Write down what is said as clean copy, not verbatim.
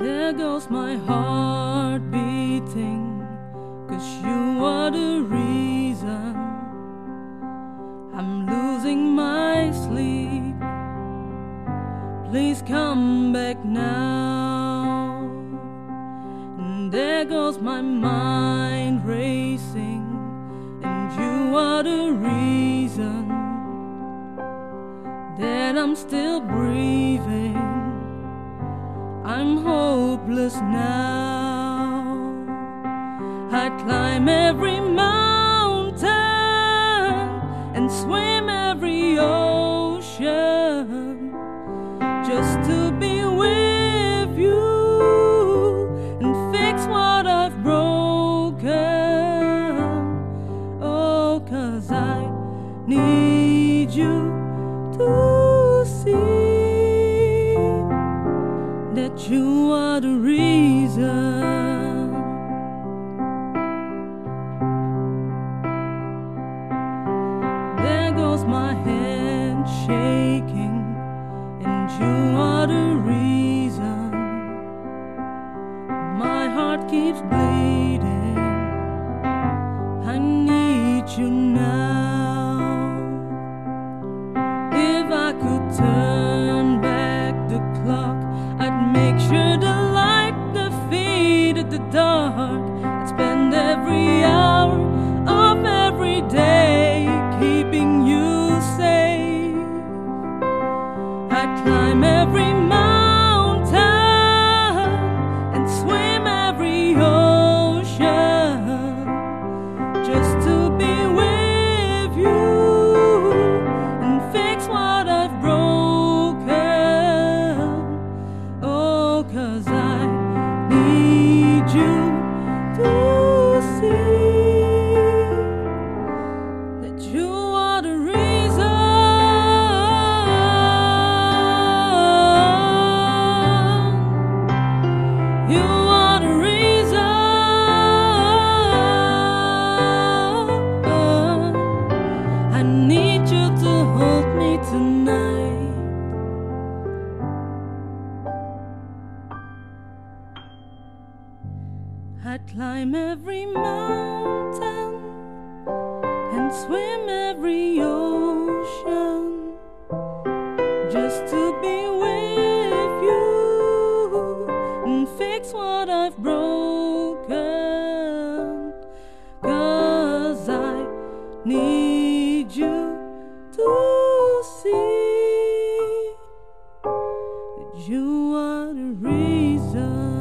There goes my heart beating, 'cause you are the reason I'm losing my sleep. Please come back now. And there goes my mind racing, and you are the reason that I'm still breathing. I'm hopeless now. I climb every mountain and swim every ocean just to be with you and fix what I've broken. Oh, 'cause I need you to see that you are the reason. There goes my hand shaking, and you are the reason my heart keeps bleeding. I need you now. If I could turn back the clock, I'd make sure the light defeated the dark. I'd spend every hour of every day keeping you safe. I'd climb every mountain and swim every ocean just to be with you and fix what I've broken. 'Cause I need you to see that you are the reason. You are the reason. I need you to hold me tonight. I'd climb every mountain and swim every ocean just to be with you and fix what I've broken. 'Cause I need you to see that you are the reason.